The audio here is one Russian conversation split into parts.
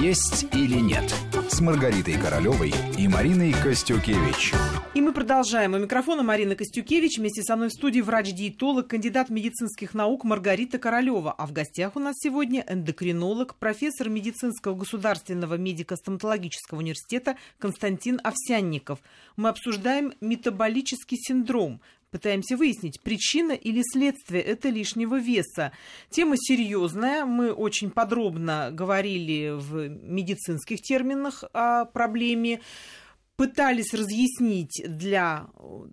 «Есть или нет» с Маргаритой Королевой и Мариной Костюкевич. И мы продолжаем. У микрофона Марина Костюкевич. Вместе со мной в студии врач-диетолог, кандидат медицинских наук Маргарита Королева. А в гостях у нас сегодня эндокринолог, профессор медицинского государственного медико-стоматологического университета Константин Овсянников. Мы обсуждаем метаболический синдром. Пытаемся выяснить, причина или следствие это лишнего веса. Тема серьезная. Мы очень подробно говорили в медицинских терминах о проблеме. Пытались разъяснить для,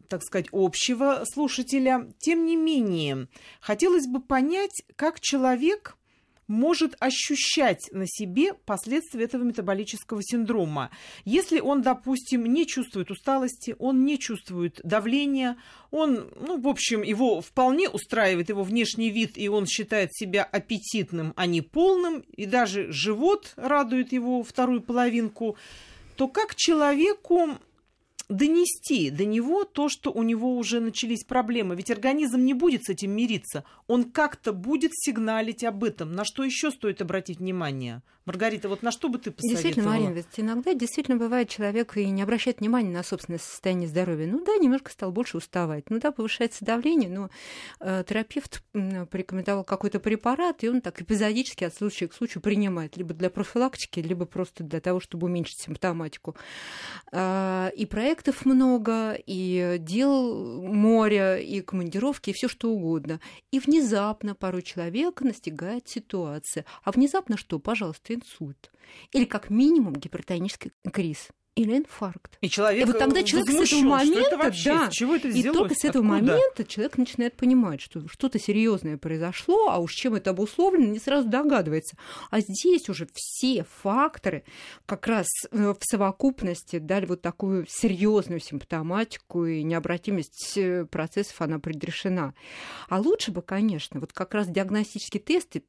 так сказать, общего слушателя. Тем не менее, хотелось бы понять, как человек может ощущать на себе последствия этого метаболического синдрома. Если он, допустим, не чувствует усталости, он не чувствует давления, он, в общем, его вполне устраивает его внешний вид, и он считает себя аппетитным, а не полным, и даже живот радует его вторую половинку, то как человеку донести до него то, что у него уже начались проблемы? Ведь организм не будет с этим мириться. Он как-то будет сигналить об этом. На что еще стоит обратить внимание? Маргарита, вот на что бы ты посоветовала? Действительно, Марина, ведь иногда действительно бывает, человек и не обращает внимания на собственное состояние здоровья. Немножко стал больше уставать. Повышается давление, но терапевт порекомендовал какой-то препарат, и он так эпизодически от случая к случаю принимает. Либо для профилактики, либо просто для того, чтобы уменьшить симптоматику. И проектов много, и дел море, и командировки, и все что угодно. И внезапно порой человека настигает ситуация. А внезапно что? Пожалуйста, инсульт. Или как минимум гипертонический криз. Или инфаркт. И вот тогда человек с этого момента, человек начинает понимать, что что-то серьезное произошло, а уж чем это обусловлено, не сразу догадывается. А здесь уже все факторы как раз в совокупности дали вот такую серьезную симптоматику, и необратимость процессов, она предрешена. А лучше бы, конечно, вот как раз диагностические тесты,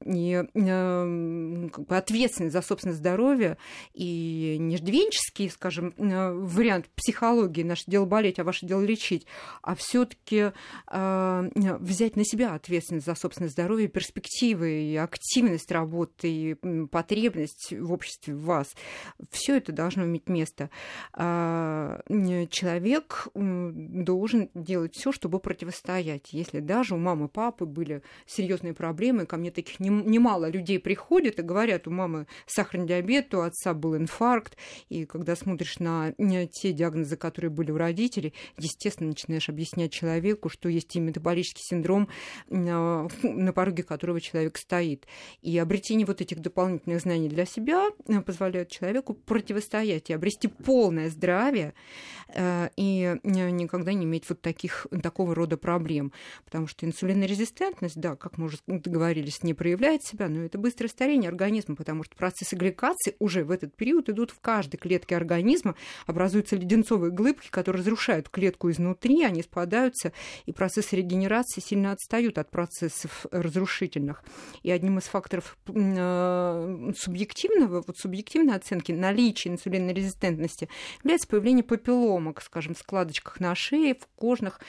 ответственность за собственное здоровье и неждвенческие, скажем, вариант психологии, наше дело болеть, а ваше дело лечить, а все-таки взять на себя ответственность за собственное здоровье, перспективы, и активность работы, и потребность в обществе в вас. Все это должно иметь место. Человек должен делать все, чтобы противостоять. Если даже у мамы и папы были серьезные проблемы, ко мне таких немало людей приходят и говорят: у мамы сахарный диабет, у отца был инфаркт, и когда смотрят на те диагнозы, которые были у родителей, естественно, начинаешь объяснять человеку, что есть и метаболический синдром, на пороге которого человек стоит. И обретение вот этих дополнительных знаний для себя позволяет человеку противостоять и обрести полное здравие и никогда не иметь вот такого рода проблем. Потому что инсулинорезистентность, да, как мы уже договорились, не проявляет себя, но это быстрое старение организма, потому что процессы гликации уже в этот период идут в каждой клетке организма, образуются леденцовые глыбки, которые разрушают клетку изнутри, они спадаются, и процессы регенерации сильно отстают от процессов разрушительных. И одним из факторов субъективной оценки наличия инсулинной резистентности является появление папилломок, скажем, в складочках на шее, в кожных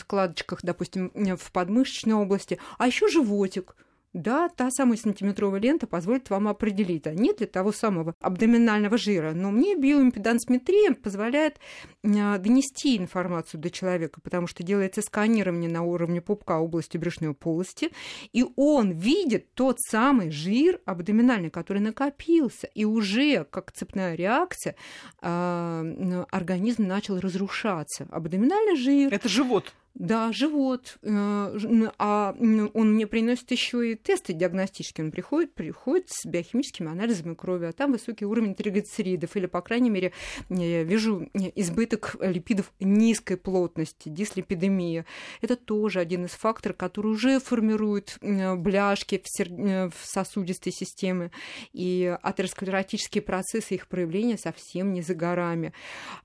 складочках, допустим, в подмышечной области, а еще животик. Да, та самая сантиметровая лента позволит вам определить, а нет ли того самого абдоминального жира. Но мне биоимпедансметрия позволяет донести информацию до человека, потому что делается сканирование на уровне пупка области брюшной полости, и он видит тот самый жир абдоминальный, который накопился, и уже как цепная реакция организм начал разрушаться. Абдоминальный жир... Это живот. Да, живот. А он мне приносит еще и тесты диагностические. Он приходит с биохимическими анализами крови, а там высокий уровень триглицеридов, или, по крайней мере, я вижу избыток липидов низкой плотности, дислипидемия. Это тоже один из факторов, который уже формирует бляшки в сосудистой системе. И атеросклеротические процессы, их проявления совсем не за горами.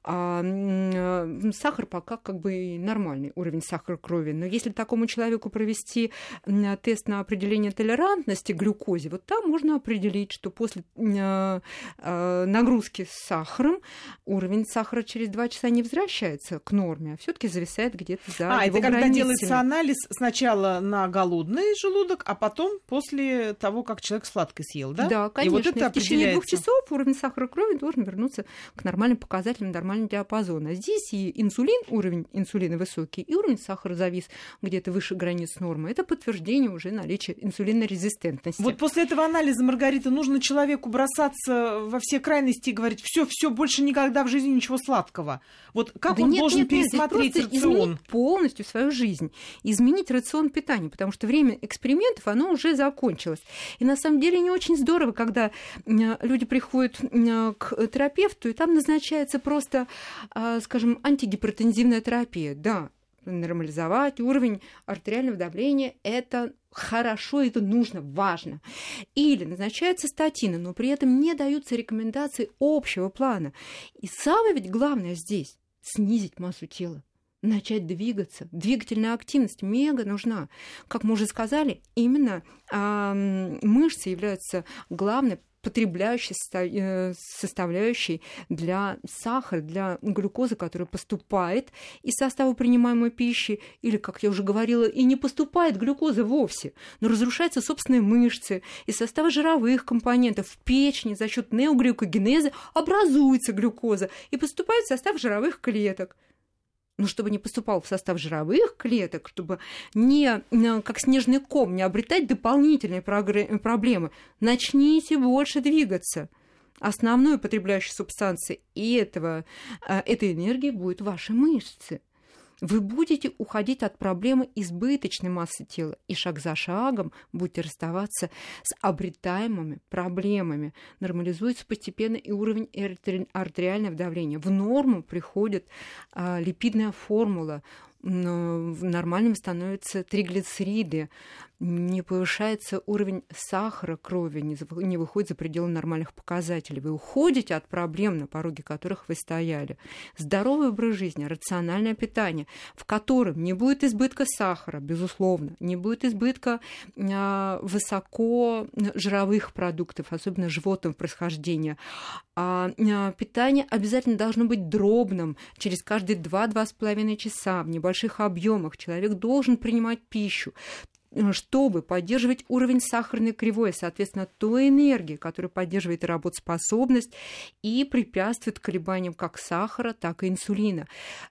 А сахар пока как бы нормальный уровень уровень сахара крови. Но если такому человеку провести тест на определение толерантности к глюкозе, вот там можно определить, что после нагрузки с сахаром уровень сахара через 2 часа не возвращается к норме, а все-таки зависает где-то за его границами. Это когда делается анализ сначала на голодный желудок, а потом после того, как человек сладкое съел, да? Да, конечно. И вот это в течение 2 часов уровень сахара крови должен вернуться к нормальным показателям, нормальному диапазону. Здесь и инсулин, уровень инсулина высокий, и уровень сахара завис где-то выше границ нормы. Это подтверждение уже наличия инсулинорезистентности. Вот после этого анализа, Маргарита, нужно человеку бросаться во все крайности и говорить: все, больше никогда в жизни ничего сладкого. Вот как да он должен пересмотреть рацион? Полностью свою жизнь, изменить рацион питания, потому что время экспериментов, оно уже закончилось. И на самом деле не очень здорово, когда люди приходят к терапевту, и там назначается просто, скажем, антигипертензивная терапия. Да, нормализовать уровень артериального давления – это хорошо, это нужно, важно. Или назначаются статины, но при этом не даются рекомендации общего плана. И самое ведь главное здесь – снизить массу тела, начать двигаться. Двигательная активность мега нужна. Как мы уже сказали, именно мышцы являются главной потребляющей составляющей для сахара, для глюкозы, которая поступает из состава принимаемой пищи, или, как я уже говорила, и не поступает глюкоза вовсе, но разрушаются собственные мышцы. Из состава жировых компонентов в печени за счет неоглюкогенеза образуется глюкоза и поступает в состав жировых клеток. Но чтобы не поступал в состав жировых клеток, чтобы не, как снежный ком, не обретать дополнительные проблемы, начните больше двигаться. Основной потребляющей субстанцией этой энергии будут ваши мышцы. Вы будете уходить от проблемы избыточной массы тела и шаг за шагом будете расставаться с обретаемыми проблемами. Нормализуется постепенно и уровень артериального давления. В норму приходит липидная формула, нормальным становятся триглицериды, не повышается уровень сахара крови, не выходит за пределы нормальных показателей. Вы уходите от проблем, на пороге которых вы стояли. Здоровый образ жизни, рациональное питание, в котором не будет избытка сахара, безусловно, не будет избытка высокожировых продуктов, особенно животного происхождения. Питание обязательно должно быть дробным, через каждые 2-2,5 часа, в небольших объемах. Человек должен принимать пищу, чтобы поддерживать уровень сахарной кривой, соответственно, той энергии, которая поддерживает работоспособность и препятствует колебаниям как сахара, так и инсулина.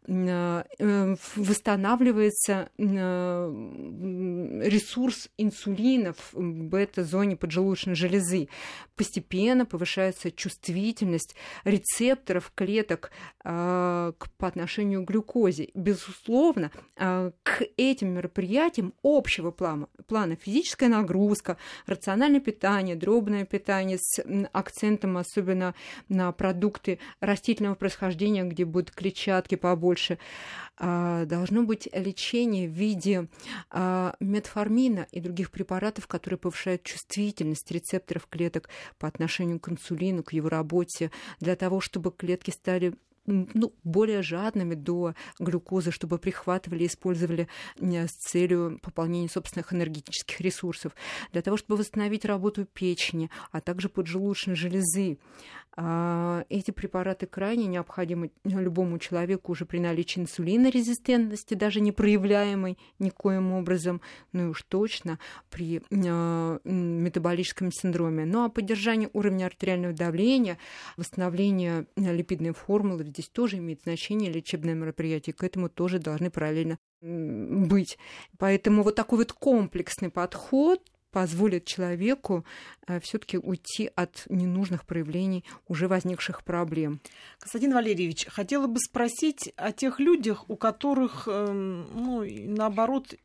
Восстанавливается ресурс инсулина в бета-зоне поджелудочной железы. Постепенно повышается чувствительность рецепторов клеток по отношению к глюкозе. Безусловно, к этим мероприятиям общего плана физическая нагрузка, рациональное питание, дробное питание с акцентом особенно на продукты растительного происхождения, где будут клетчатки побольше. Должно быть лечение в виде метформина и других препаратов, которые повышают чувствительность рецепторов клеток по отношению к инсулину, к его работе, для того, чтобы клетки стали более жадными до глюкозы, чтобы прихватывали, использовали с целью пополнения собственных энергетических ресурсов, для того, чтобы восстановить работу печени, а также поджелудочной железы. Эти препараты крайне необходимы любому человеку уже при наличии инсулинорезистентности, даже не проявляемой никоим образом, ну и уж точно при метаболическом синдроме. Ну а поддержание уровня артериального давления, восстановление липидной формулы, здесь тоже имеет значение лечебное мероприятие, к этому тоже должны параллельно быть. Поэтому вот такой вот комплексный подход позволит человеку все-таки уйти от ненужных проявлений уже возникших проблем. Константин Валерьевич, хотела бы спросить о тех людях, у которых, наоборот,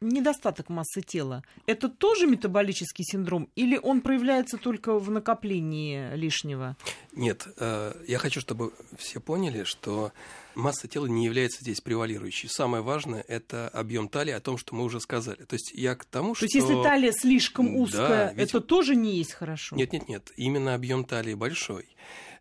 недостаток массы тела. Это тоже метаболический синдром или он проявляется только в накоплении лишнего? Нет, я хочу, чтобы все поняли, что Масса тела не является здесь превалирующей. Самое важное – это объем талии, о том, что мы уже сказали. То есть я к тому, что... То есть если талия слишком узкая, да, ведь... это тоже не есть хорошо? Нет. Именно объем талии большой.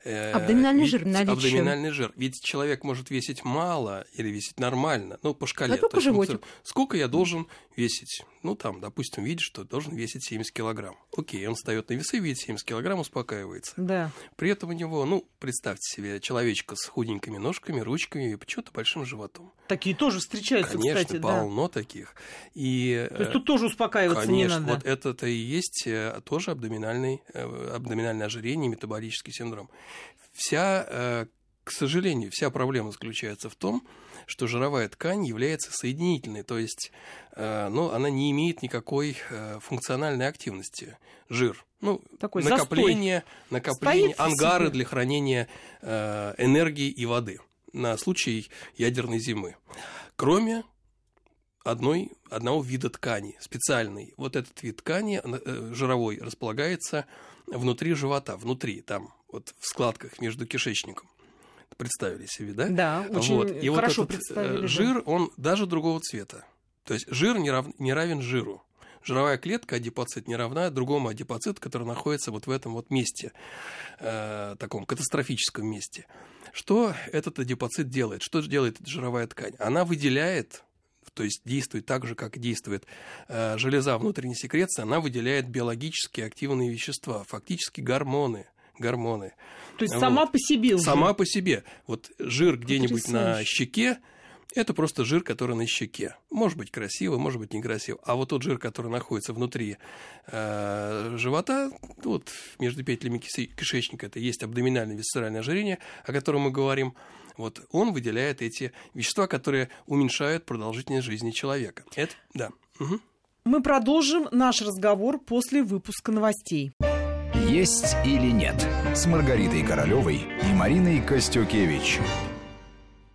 Абдоминальный жир наличие. Абдоминальный жир. Ведь человек может весить мало или весить нормально, ну, по шкале. А животик. Сколько я должен весить? Ну, там, допустим, видишь, что должен весить 70 килограмм. Окей, он встает на весы, видит 70 килограмм, успокаивается. Да. При этом у него, ну, представьте себе, человечка с худенькими ножками, ручками и почему-то большим животом. Такие тоже встречаются, конечно, кстати. Конечно, полно таких. И, то есть тут тоже успокаиваться конечно, не надо. Вот это-то и есть тоже абдоминальное ожирение, метаболический синдром. К сожалению, вся проблема заключается в том, что жировая ткань является соединительной, то есть она не имеет никакой функциональной активности. Жир. Такой накопление ангары для хранения энергии и воды на случай ядерной зимы. Кроме одного вида ткани, специальный. Вот этот вид ткани, жировой, располагается внутри живота, там, вот в складках между кишечником. Представили себе, да? Да, очень И хорошо вот этот представили. Жир, он даже другого цвета. То есть жир не равен жиру. Жировая клетка, адипоцит, не равна другому адипоциту, который находится вот в этом вот месте, таком катастрофическом месте. Что этот адипоцит делает? Что делает жировая ткань? Она выделяет, то есть действует так же, как действует железа внутренней секреции, она выделяет биологически активные вещества, фактически гормоны. То есть сама по себе уже? Сама по себе. Вот жир где-нибудь на щеке, это просто жир, который на щеке. Может быть, красиво, может быть, некрасиво. А вот тот жир, который находится внутри живота, вот между петлями кишечника, это есть абдоминальное висцеральное ожирение, о котором мы говорим. Вот он выделяет эти вещества, которые уменьшают продолжительность жизни человека. Это, да. Угу. Мы продолжим наш разговор после выпуска новостей. «Есть или нет» с Маргаритой Королевой и Мариной Костюкевич.